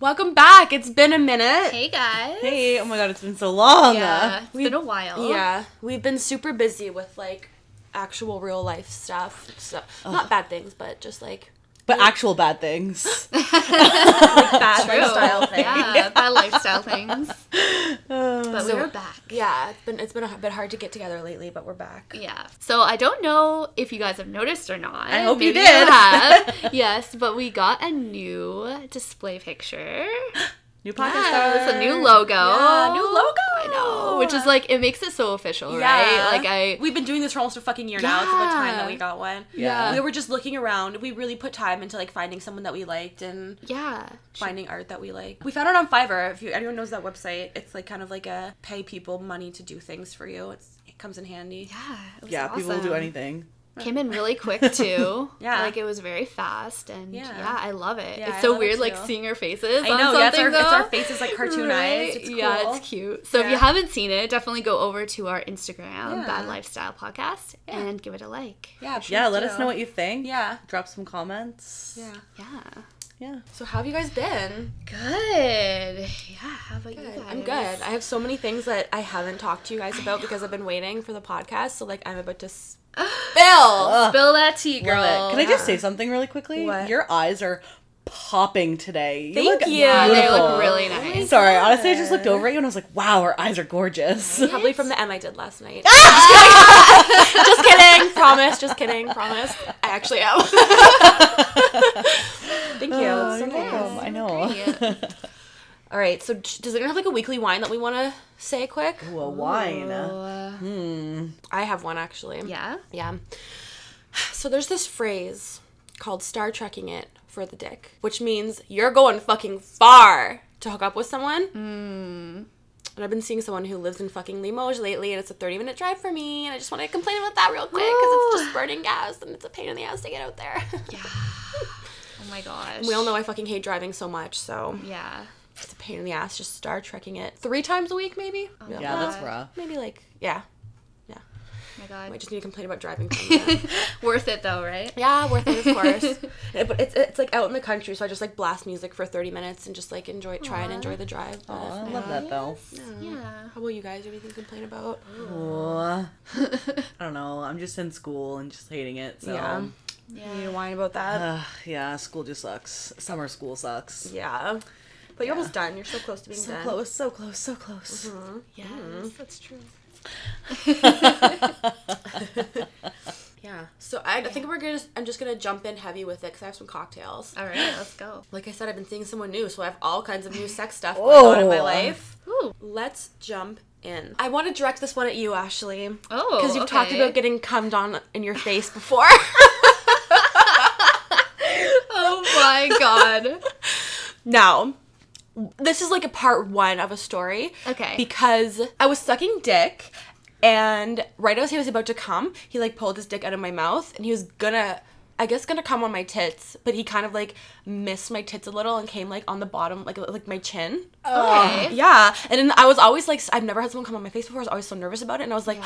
Welcome back. It's been a minute. Hey, guys. Hey. Oh, my God. It's been so long. Yeah. It's been a while. Yeah. We've been super busy with, like, actual real life stuff. So, not bad things, but just, like... But actual bad things. Like bad lifestyle things. Yeah, bad lifestyle things. But so, we were back. Yeah, it's been a bit hard to get together lately, but we're back. Yeah. So I don't know if you guys have noticed or not. I hope you did. Yes, but we got a new display picture. New podcast. Yes, a new logo. Yeah, new logo. I know. Which is like, it makes it so official, right? Like We've been doing this for almost a fucking year now. It's about time that we got one. Yeah. We were just looking around. We really put time into like finding someone that we liked and finding art that we like. We found it on Fiverr. If anyone knows that website, it's like kind of like a pay people money to do things for you. It comes in handy. Yeah. It was awesome. People will do anything. Came in really quick too. Yeah, like it was very fast, and I love it. Yeah, it's so weird, like seeing our faces. I know, on something, it's our faces like cartoonized. Right? It's cool. Yeah, it's cute. So if you haven't seen it, definitely go over to our Instagram, Bad Lifestyle Podcast, and give it a like. Yeah, let us know what you think. Yeah, drop some comments. Yeah. So how have you guys been? Good. Yeah, how about you guys? I'm good. I have so many things that I haven't talked to you guys about because I've been waiting for the podcast. So like, I'm about to. Spill that tea, girl. Can I just say something really quickly? What? Your eyes are popping today. Thank you. They look really nice. Sorry, honestly, I just looked over at you and I was like, wow, her eyes are gorgeous. Nice. Probably from the M I did last night. Just kidding. Promise. Just kidding. Promise. I actually am. Thank you. Oh, so nice. I know. All right, so does anyone have like a weekly wine that we want to say quick? Ooh, a wine. I have one actually. Yeah? Yeah. So there's this phrase called Star Trekking it for the dick, which means you're going fucking far to hook up with someone. And I've been seeing someone who lives in fucking Limoges lately, and it's a 30-minute drive for me, and I just want to complain about that real quick because it's just burning gas and it's a pain in the ass to get out there. Yeah. Oh my gosh. We all know I fucking hate driving so much, so. Yeah. It's a pain in the ass. Just Star Trekking it 3 times a week, maybe. Oh yeah, that's rough. Maybe like, yeah. Oh my God. I just need to complain about driving. Worth it though, right? Yeah, worth it, of course. But it's like out in the country, so I just like blast music for 30 minutes and just like enjoy, try and enjoy the drive. But, I love that though. Yeah. How about you guys? Anything to complain about? I don't know. I'm just in school and just hating it. So. Yeah. You need to whine about that. Yeah, school just sucks. Summer school sucks. Yeah. But you're almost done. You're so close to being done. So close. Mm-hmm. Yeah, that's true. Yeah. So I think I'm just going to jump in heavy with it because I have some cocktails. All right, let's go. Like I said, I've been seeing someone new, so I have all kinds of new sex stuff going on in my life. Ooh. Let's jump in. I want to direct this one at you, Ashley. Oh, because you've talked about getting cummed on in your face before. Oh, my God. Now, this is like a part 1 of a story. Okay. Because I was sucking dick, and right as he was about to come, he like pulled his dick out of my mouth, and he was gonna come on my tits, but he kind of like missed my tits a little and came like on the bottom, like my chin. Oh. Okay. Yeah. And then I was always like, I've never had someone come on my face before. I was always so nervous about it, and I was like,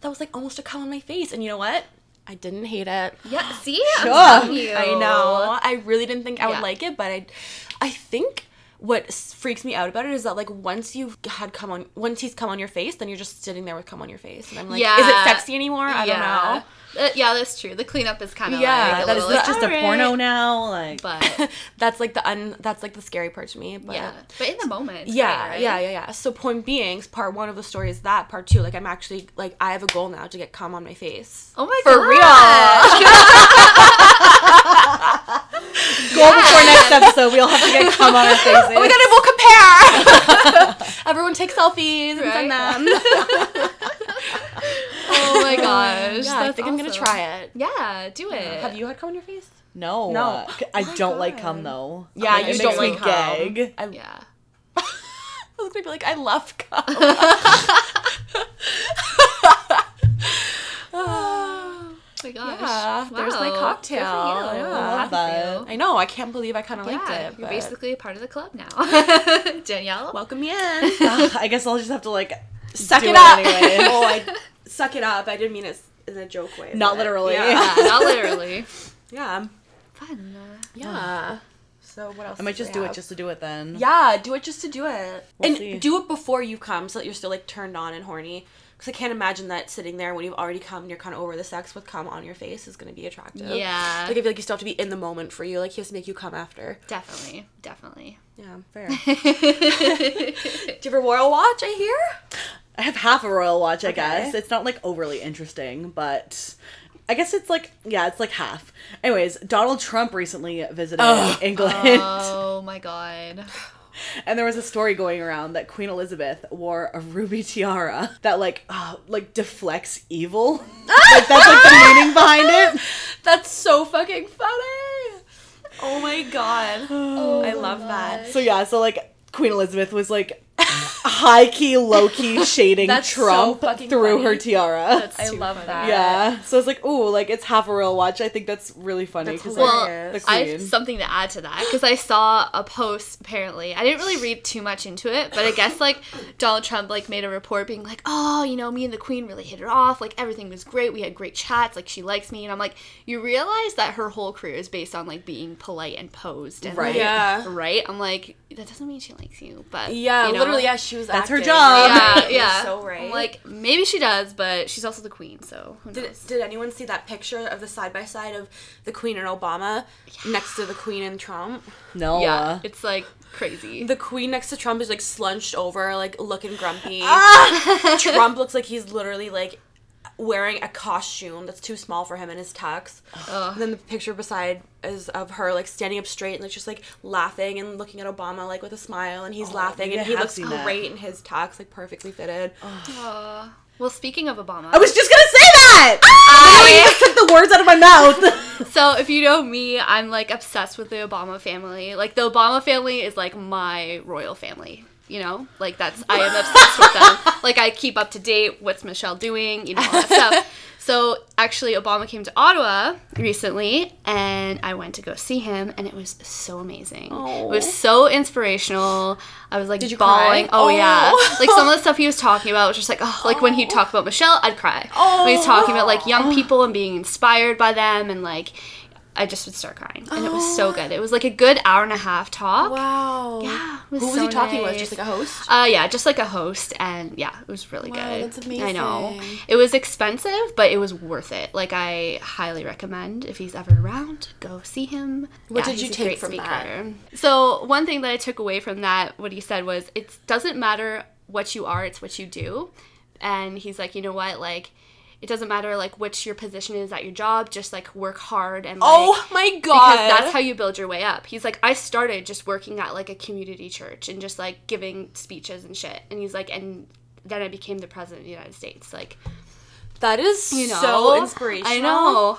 that was like almost a come on my face. And you know what? I didn't hate it. Yeah, see? Sure. I'm telling you. I know. I really didn't think I would like it, but I think what freaks me out about it is that, like, once he's come on your face, then you're just sitting there with come on your face. And I'm like, is it sexy anymore? I don't know. That's true. The cleanup is kind of like that is like, just a porno now. Like, but that's like the scary part to me. But, yeah, but in the moment. Yeah, right? Yeah. So point being, part 1 of the story is that. Part 2, like, I'm actually like, I have a goal now to get cum on my face. Oh my god. For real. Go before next episode. We all have to get cum on our faces. Oh my god, we'll compare. Everyone take selfies and send them. Oh my gosh. Yeah, I think I'm going to try it. Yeah, do it. Yeah. Have you had cum on your face? No. I don't like cum though. Yeah, you don't like cum. Gag. Yeah. I was going to be like, I love cum. Oh my gosh. Yeah, wow. There's my cocktail. I love that. I know. I can't believe I kind of liked it. You're basically a part of the club now. Danielle? Welcome me in. I guess I'll just have to, like, suck it up. Anyway. Suck it up. I didn't mean it in a joke way. Not literally. Yeah, not literally. Yeah. Fun. Yeah. So what else? I might just do it just to do it then. Yeah, do it just to do it. We'll see. Do it before you come so that you're still like turned on and horny. Because I can't imagine that sitting there when you've already come and you're kind of over the sex with cum on your face is going to be attractive. Yeah. Like, I feel like you still have to be in the moment for you. Like, he has to make you come after. Definitely. Definitely. Yeah, fair. Do you have a royal watch, I hear? I have half a royal watch, I guess. It's not, like, overly interesting, but I guess it's, like, yeah, it's, like, half. Anyways, Donald Trump recently visited England. Oh, my God. And there was a story going around that Queen Elizabeth wore a ruby tiara that, like deflects evil. Like, that's, like, the meaning behind it. That's so fucking funny. Oh, my God. Oh, I love that. So, yeah, so, like, Queen Elizabeth was, like, high-key, low-key shading Trump so through her tiara. I love that. Yeah. So it's like, ooh, like, it's half a real watch. I think that's really funny. I have something to add to that, because I saw a post, apparently. I didn't really read too much into it, but I guess, like, Donald Trump, like, made a report being like, oh, you know, me and the Queen really hit it off. Like, everything was great. We had great chats. Like, she likes me. And I'm like, you realize that her whole career is based on, like, being polite and posed. And, right. Like, yeah. Right? I'm like, that doesn't mean she likes you, but, yeah, you know, literally, yeah, she was that's acting. Her job. Yeah, yeah. So right. I'm like, maybe she does, but she's also the Queen, so who knows? Did anyone see that picture of the side-by-side of the Queen and Obama next to the Queen and Trump? No. Yeah, it's, like, crazy. The Queen next to Trump is, like, slunched over, like, looking grumpy. Trump looks like he's literally, like, wearing a costume that's too small for him in his tux. And then the picture beside is of her, like, standing up straight and, like, just, like, laughing and looking at Obama, like, with a smile, and he's laughing, and he looks great in his tux, like, perfectly fitted. Well, speaking of Obama, I was just gonna say that! You just took the words out of my mouth! So, if you know me, I'm, like, obsessed with the Obama family. Like, the Obama family is, like, my royal family. You know, like, that's, I am obsessed with them. Like, I keep up to date, what's Michelle doing, you know, all that stuff. So, actually, Obama came to Ottawa recently, and I went to go see him, and it was so amazing. Aww. It was so inspirational. I was, like, bawling. Cry? Oh, yeah. Like, some of the stuff he was talking about was just, like, oh, like, when he'd talk about Michelle, I'd cry. Oh. When he was talking about, like, young people and being inspired by them, and, like, I just would start crying. And it was so good. It was, like, a good hour and a half talk. Wow. Yeah. It was Who was so he talking nice. With? Just, like, a host? Yeah, just, like, a host. And, yeah, it was really good. That's amazing. I know. It was expensive, but it was worth it. Like, I highly recommend, if he's ever around, go see him. What did you take from that? So, one thing that I took away from that, what he said was, it doesn't matter what you are, it's what you do. And he's like, you know what, like, it doesn't matter, like, what your position is at your job. Just, like, work hard and, like... Oh, my God! Because that's how you build your way up. He's like, I started just working at, like, a community church and just, like, giving speeches and shit. And he's like, and then I became the president of the United States. Like... That is, you know, so inspirational.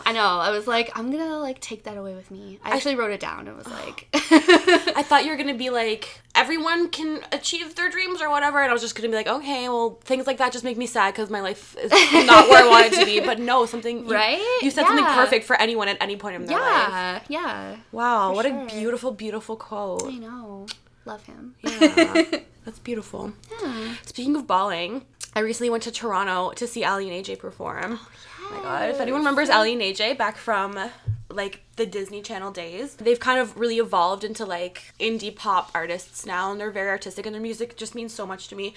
I know. I was like, I'm going to, like, take that away with me. I actually wrote it down. It was like... I thought you were going to be like, everyone can achieve their dreams or whatever. And I was just going to be like, okay, well, things like that just make me sad because my life is not where I want it to be. But no, something... Right? You said something perfect for anyone at any point in their life. Yeah, yeah. Wow, what a beautiful, beautiful quote. I know. Love him. Yeah. That's beautiful. Yeah. Speaking of bawling... I recently went to Toronto to see Ali and AJ perform. Oh, my God. If anyone remembers Ali and AJ back from, like, the Disney Channel days, they've kind of really evolved into, like, indie pop artists now, and they're very artistic, and their music just means so much to me.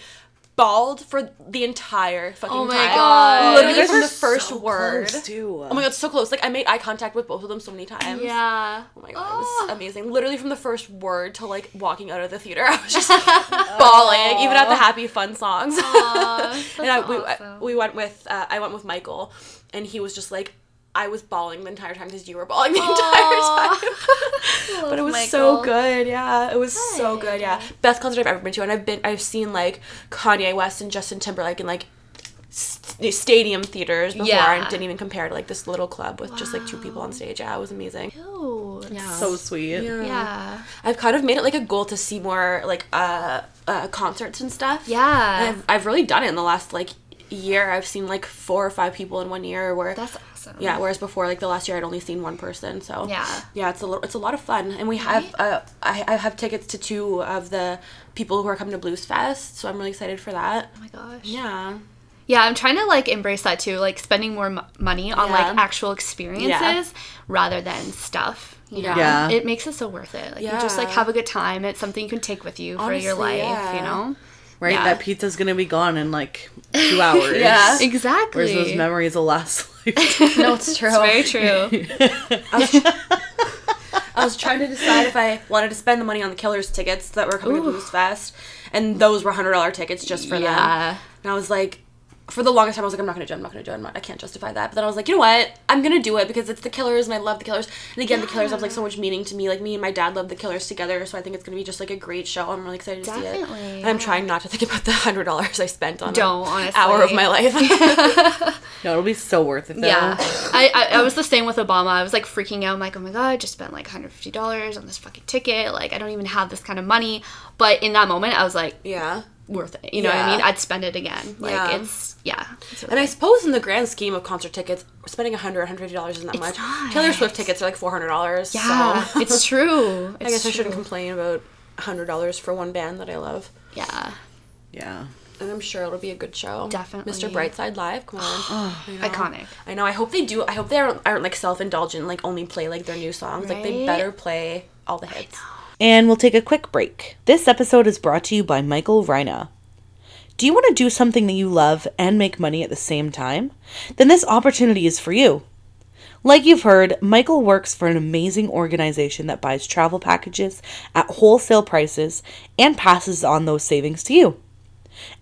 Bawled for the entire fucking time. Oh, my God. Literally from the first word. Oh, my God, so close. Like, I made eye contact with both of them so many times. Yeah. Oh, my God, it was amazing. Literally from the first word to, like, walking out of the theater, I was just bawling, even at the happy, fun songs. And I went with Michael, and he was just, like, I was bawling the entire time because you were bawling the entire time. But it was so good, yeah. It was so good, yeah. Best concert I've ever been to, and I've seen, like, Kanye West and Justin Timberlake in, like, stadium theaters before, and didn't even compare to, like, this little club with just, like, two people on stage. Yeah, it was amazing. Ew. Yeah. So sweet. Yeah. I've kind of made it, like, a goal to see more, like, concerts and stuff. Yeah. And I've really done it in the last, like, year. I've seen, like, 4 or 5 people in one year. That's awesome. Yeah, whereas before, like, the last year I'd only seen one person, so yeah, it's a lot of fun, and we have I have tickets to 2 of the people who are coming to Blues Fest, so I'm really excited for that. Oh my gosh. Yeah, I'm trying to, like, embrace that too, like, spending more money on, like, actual experiences rather than stuff. You know? Yeah. It makes it so worth it. Like, yeah. You just, like, have a good time. It's something you can take with you for your life, yeah. you know? Right? Yeah. That pizza's going to be gone in, like, 2 hours. Yeah. Exactly. Whereas those memories will last, like... No, it's true. It's very true. I was trying to decide if I wanted to spend the money on the Killers tickets that were coming to Blues Fest, and those were $100 tickets just for them. And I was like, for the longest time, I was like, I'm not going to do it. I can't justify that. But then I was like, you know what? I'm going to do it because it's the Killers, and I love the Killers. And again, the Killers have, like, so much meaning to me. Like, me and my dad love the Killers together, so I think it's going to be just, like, a great show. I'm really excited to see it. Definitely. And I'm trying not to think about the $100 I spent on an hour of my life. No, it'll be so worth it, though. Yeah. I was the same with Obama. I was, like, freaking out. I'm like, oh, my God, I just spent, like, $150 on this fucking ticket. Like, I don't even have this kind of money. But in that moment, I was like, yeah. Worth it, you know what I mean? I'd spend it again. Like, it's really. And I suppose in the grand scheme of concert tickets, spending $100 isn't that much. Not. Taylor Swift tickets are like $400. Yeah, so. It's true. It's I guess true. I shouldn't complain about $100 for one band that I love. Yeah. Yeah. And I'm sure it'll be a good show. Definitely. Mr. Brightside Live, come on. Iconic. I know. I hope they do. I hope they aren't like self-indulgent, like only play like their new songs. Right? Like they better play all the hits. And we'll take a quick break. This episode is brought to you by Michael Reina. Do you want to do something that you love and make money at the same time? Then this opportunity is for you. Like you've heard, Michael works for an amazing organization that buys travel packages at wholesale prices and passes on those savings to you.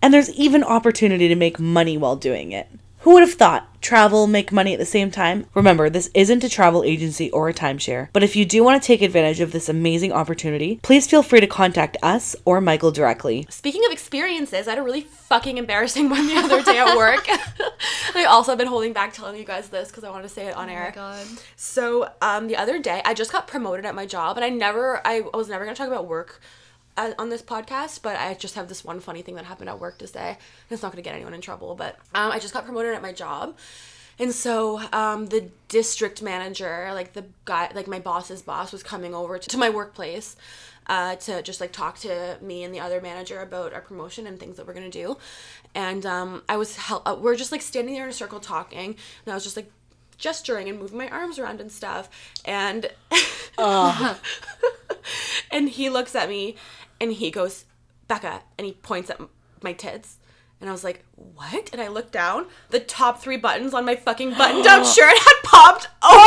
And there's even opportunity to make money while doing it. Who would have thought? Travel, make money at the same time? Remember, this isn't a travel agency or a timeshare, but if you do want to take advantage of this amazing opportunity, please feel free to contact us or Michael directly. Speaking of experiences, I had a really fucking embarrassing one the other day at work. I also have been holding back telling you guys this because I wanted to say it on air. Oh my God. So, the other day, I just got promoted at my job, and I was never going to talk about work on this podcast, but I just have this one funny thing that happened at work to say. It's not going to get anyone in trouble, but I just got promoted at my job. And so the district manager, like the guy, like my boss's boss, was coming over to my workplace to just like talk to me and the other manager about our promotion and things that we're going to do. And we're just like standing there in a circle talking, and I was just like gesturing and moving my arms around and stuff. And and he looks at me. And he goes, Becca, and he points at my tits. And I was like, what? And I looked down. The top 3 buttons on my fucking button-down shirt had popped open.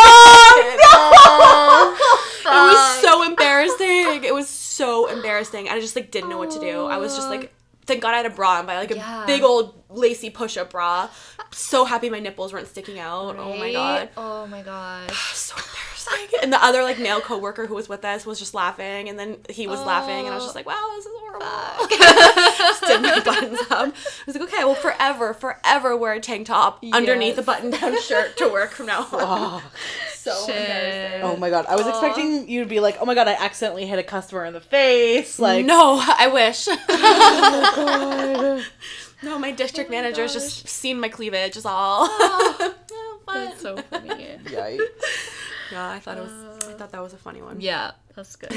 Oh, no! It was so embarrassing. It was so embarrassing. And I just, like, didn't know what to do. I was just like, thank God I had a bra on, by like a big old lacy push-up bra. So happy my nipples weren't sticking out. Right? Oh, my God. Oh, my God. So embarrassing. And the other, like, male coworker who was with us was just laughing, and then he was laughing, and I was just like, wow, this is horrible. Just did my buttons up. I was like, okay, well, forever wear a tank top underneath a button-down shirt to work from now on. Oh, so embarrassing. Oh, my God. I was expecting you to be like, oh, my God, I accidentally hit a customer in the face. Like, no, I wish. Oh, my God. No, my district manager's just seen my cleavage is all. Oh, that's so funny. Yikes. Yeah, I thought that was a funny one. Yeah, that's good.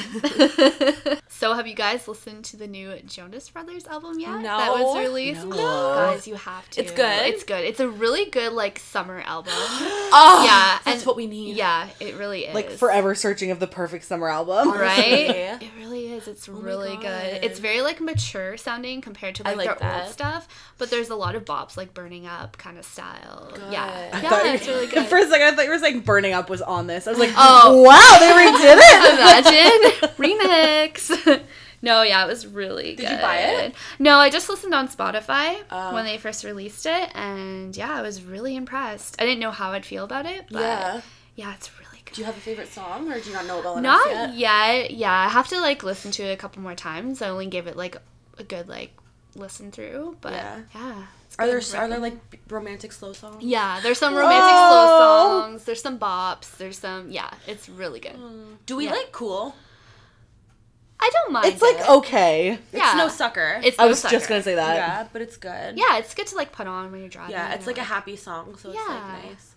So have you guys listened to the new Jonas Brothers album yet? No. That was released? No. Guys, you have to. It's good. It's good. It's a really good, like, summer album. Oh, yeah. That's what we need. Yeah, it really is. Like, forever searching of the perfect summer album. Right? Yeah. It really is. It's really good. It's very, like, mature sounding compared to, like, their old stuff. But there's a lot of bops, like, Burning Up kind of style. Good. Yeah. It's really good. For a second, I thought you were saying Burning Up was on this. I was like, wow, they redid it. Imagine. Remix. No, yeah, it was really good. Did you buy it? No, I just listened on Spotify when they first released it, and yeah, I was really impressed. I didn't know how I'd feel about it, but yeah, it's really good. Do you have a favorite song, or do you not know it well enough yet? Not yet, yeah. I have to, like, listen to it a couple more times. I only gave it, like, a good, like, listen through, but yeah. Are there like romantic slow songs? Yeah, there's some romantic slow songs. There's some bops. There's some it's really good. Do we like Cool? I don't mind. It's like okay. Yeah. It's no sucker. I was just gonna say that. Yeah, but it's good. Yeah, it's good to like put on when you're driving. Yeah, it's like a happy song, so it's like nice.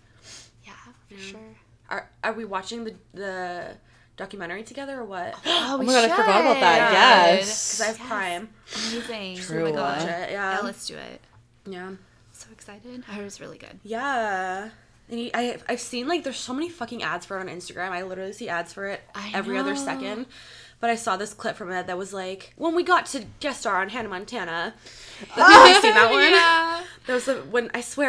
Yeah, for sure. Are we watching the documentary together or what? Oh, my God, I forgot about that. Yeah. Yes, because I have Prime. Amazing. True. Oh my God. Yeah. Let's do it. Yeah. So excited. I was really good. Yeah. And I've seen, like, there's so many fucking ads for it on Instagram. I literally see ads for it every other second. But I saw this clip from it that was like, when we got to guest star on Hannah Montana. Did you see that one? Yeah. There was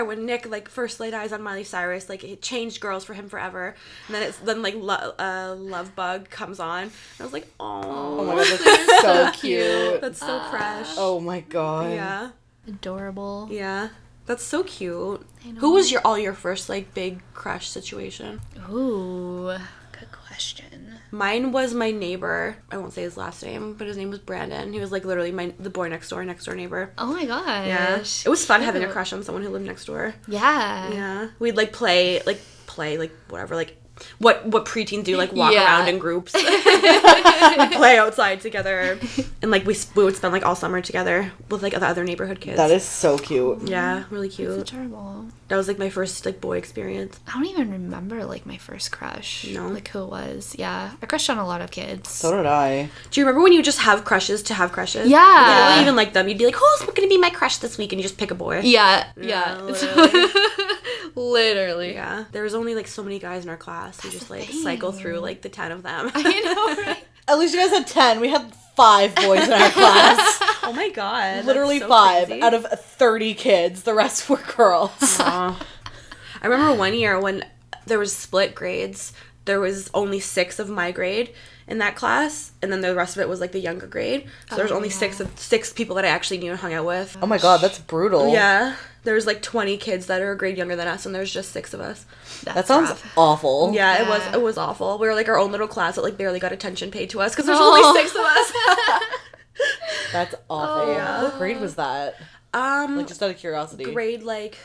when Nick, like, first laid eyes on Miley Cyrus, like, it changed girls for him forever. And then Love Bug comes on. And I was like, oh my god, that's so cute. That's so fresh. Oh my god. Yeah. Adorable. Yeah. That's so cute. Who was your first, like, big crush situation? Ooh. Good question. Mine was my neighbor. I won't say his last name, but his name was Brandon. He was, like, literally the boy next door neighbor. Oh my gosh. Yeah. It was fun having a crush on someone who lived next door. Yeah. Yeah. We'd, like, play whatever, like, what preteens do, like, walk around in groups. We'd play outside together. And, like, we would spend, like, all summer together with, like, the other neighborhood kids. That is so cute. Yeah, really cute. That's adorable. That was, like, my first, like, boy experience. I don't even remember, like, my first crush. No. Like, who it was. Yeah. I crushed on a lot of kids. So did I. Do you remember when you just have crushes to have crushes? Yeah. You don't even like them. You'd be like, who's going to be my crush this week? And you just pick a boy. Yeah. Yeah. Literally. Yeah. There was only, like, so many guys in our class. That's we just, like, cycle through, like, the 10 of them. I know, right? At least you guys had 10. We had 5 boys in our class. Oh my god. Literally so 5 crazy. Out of 30 kids. The rest were girls. Aww. I remember one year when there was split grades. There was only 6 of my grade in that class, and then the rest of it was, like, the younger grade. So there was only six people that I actually knew and hung out with. Oh my god, that's brutal. Yeah. There's, like, 20 kids that are a grade younger than us, and there's just 6 of us. That sounds awful. Yeah, yeah, it was awful. We were, like, our own little class that, like, barely got attention paid to us because there's only 6 of us. That's awful. Yeah. What grade was that? Like, just out of curiosity. Grade, like,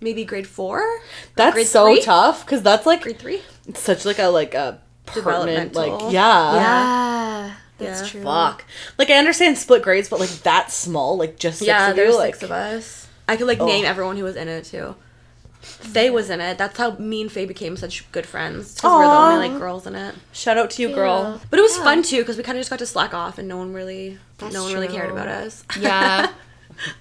maybe grade 4? That's so tough because that's, like, grade 3. It's such, like, a permanent, like, yeah. Yeah. That's true. Fuck. Like, I understand split grades, but, like, that small, like, just 6 of you. Yeah, there's 6 of us. I could, like, name everyone who was in it, too. Faye was in it. That's how me and Faye became such good friends. Because we're the only, like, girls in it. Shout out to you, girl. But it was fun, too, because we kind of just got to slack off and no one really cared about us. Yeah.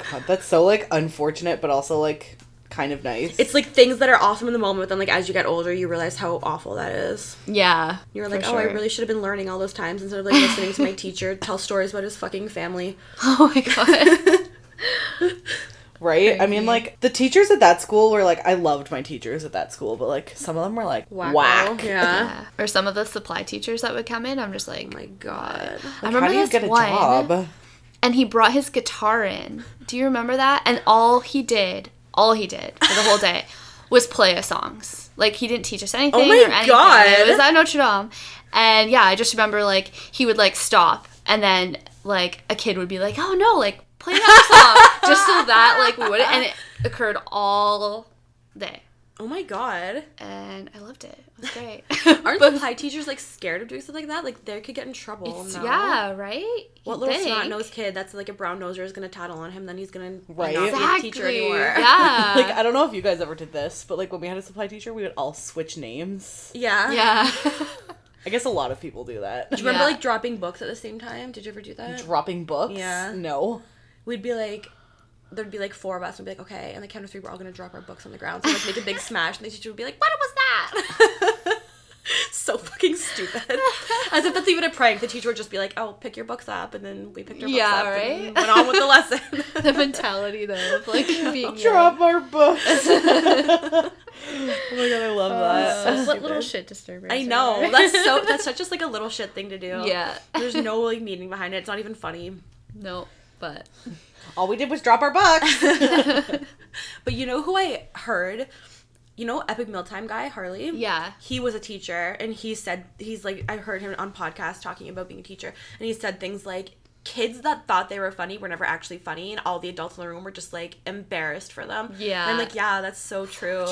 God, that's so, like, unfortunate, but also, like, kind of nice. It's, like, things that are awesome in the moment, but then, like, as you get older, you realize how awful that is. Yeah. You're like, I really should have been learning all those times instead of, like, listening to my teacher tell stories about his fucking family. Oh, my God. Right? I mean, like, the teachers at that school were, like, I loved my teachers at that school, but, like, some of them were, like, whack. Yeah. Or some of the supply teachers that would come in, I'm just like, oh my god. Like, I remember how do you get a job? And he brought his guitar in. Do you remember that? And all he did for the whole day was play us songs. Like, he didn't teach us anything god. It was at Notre Dame. And, yeah, I just remember, like, he would, like, stop, and then, like, a kid would be like, oh, no, like, play that song, just so that, like, we wouldn't, and it occurred all day. Oh my god. And I loved it. It was great. Aren't supply teachers, like, scared of doing stuff like that? Like, they could get in trouble. No? Yeah, right? What little snot-nosed kid that's, like, a brown-noser is going to tattle on him, then he's going to not be a teacher anymore. Yeah. Like, I don't know if you guys ever did this, but, like, when we had a supply teacher, we would all switch names. Yeah. Yeah. I guess a lot of people do that. Do you remember, like, dropping books at the same time? Did you ever do that? Dropping books? Yeah. No. We'd be like, there'd be like 4 of us, and we'd be like, okay, and the count of 3, we're all gonna drop our books on the ground, so like make a big smash, and the teacher would be like, what was that? So fucking stupid. As if that's even a prank. The teacher would just be like, oh, pick your books up, and then we picked our books up, right? And went on with the lesson. The mentality though of like being drop our books. Oh my god, I love that. So little shit disturbers. I know. Right? That's such just like a little shit thing to do. Yeah. There's no like meaning behind it. It's not even funny. No. But all we did was drop our books. But you know who I heard? You know Epic Mealtime guy, Harley? Yeah. He was a teacher, and he said, he's like, I heard him on podcasts talking about being a teacher, and he said things like, kids that thought they were funny were never actually funny, and all the adults in the room were just, like, embarrassed for them. Yeah. And I'm like, yeah, that's so true.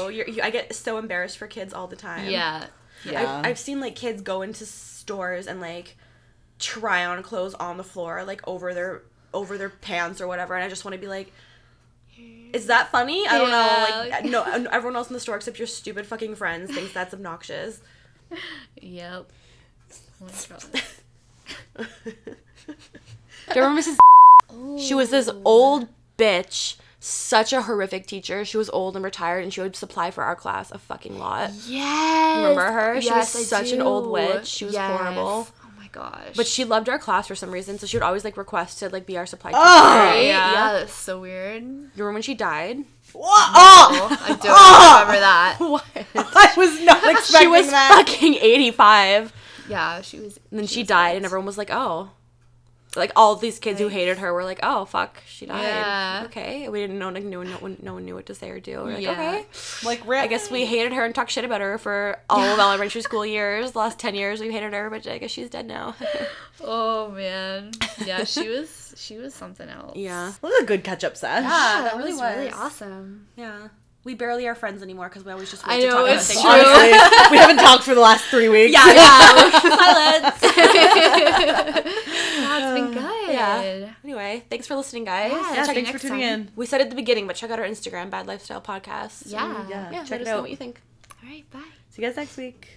I get so embarrassed for kids all the time. Yeah. Yeah. I've seen, like, kids go into stores and, like, try on clothes on the floor, like, over their pants or whatever, and I just want to be like, is that funny? I don't know. Like, no, everyone else in the store except your stupid fucking friends thinks that's obnoxious. Yep. Oh my god. Do you remember Mrs. She was this old bitch such a horrific teacher. She was old and retired, and she would supply for our class a fucking lot. Yes. Remember her? She was such an old witch. She was horrible. Gosh. But she loved our class for some reason, so she would always, like, request to, like, be our supply teacher. Oh, right? Yeah, that's so weird. You remember when she died? What? No, I don't remember that. What? I was not expecting that. She was fucking 85. Yeah, she was. And then she died, and everyone was like, oh. Like, all these kids who hated her were like, oh, fuck, she died. Yeah. Okay. We didn't know, like, no one knew what to say or do. We're like, okay. Like, I guess we hated her and talked shit about her for all of elementary school years. The last 10 years we hated her, but I guess she's dead now. Oh, man. Yeah, she was something else. Yeah. That was a good catch-up set. Yeah, that really was. Really awesome. Yeah. We barely are friends anymore because we always just wait to talk about things. Honestly, we haven't talked for the last 3 weeks. Yeah, yeah. Silence. It's been good. Yeah. Anyway, thanks for listening, guys. Yeah, thanks for tuning in. We said at the beginning, but check out our Instagram, Bad Lifestyle Podcast. Yeah. Check it out. Let us know what you think. All right, bye. See you guys next week.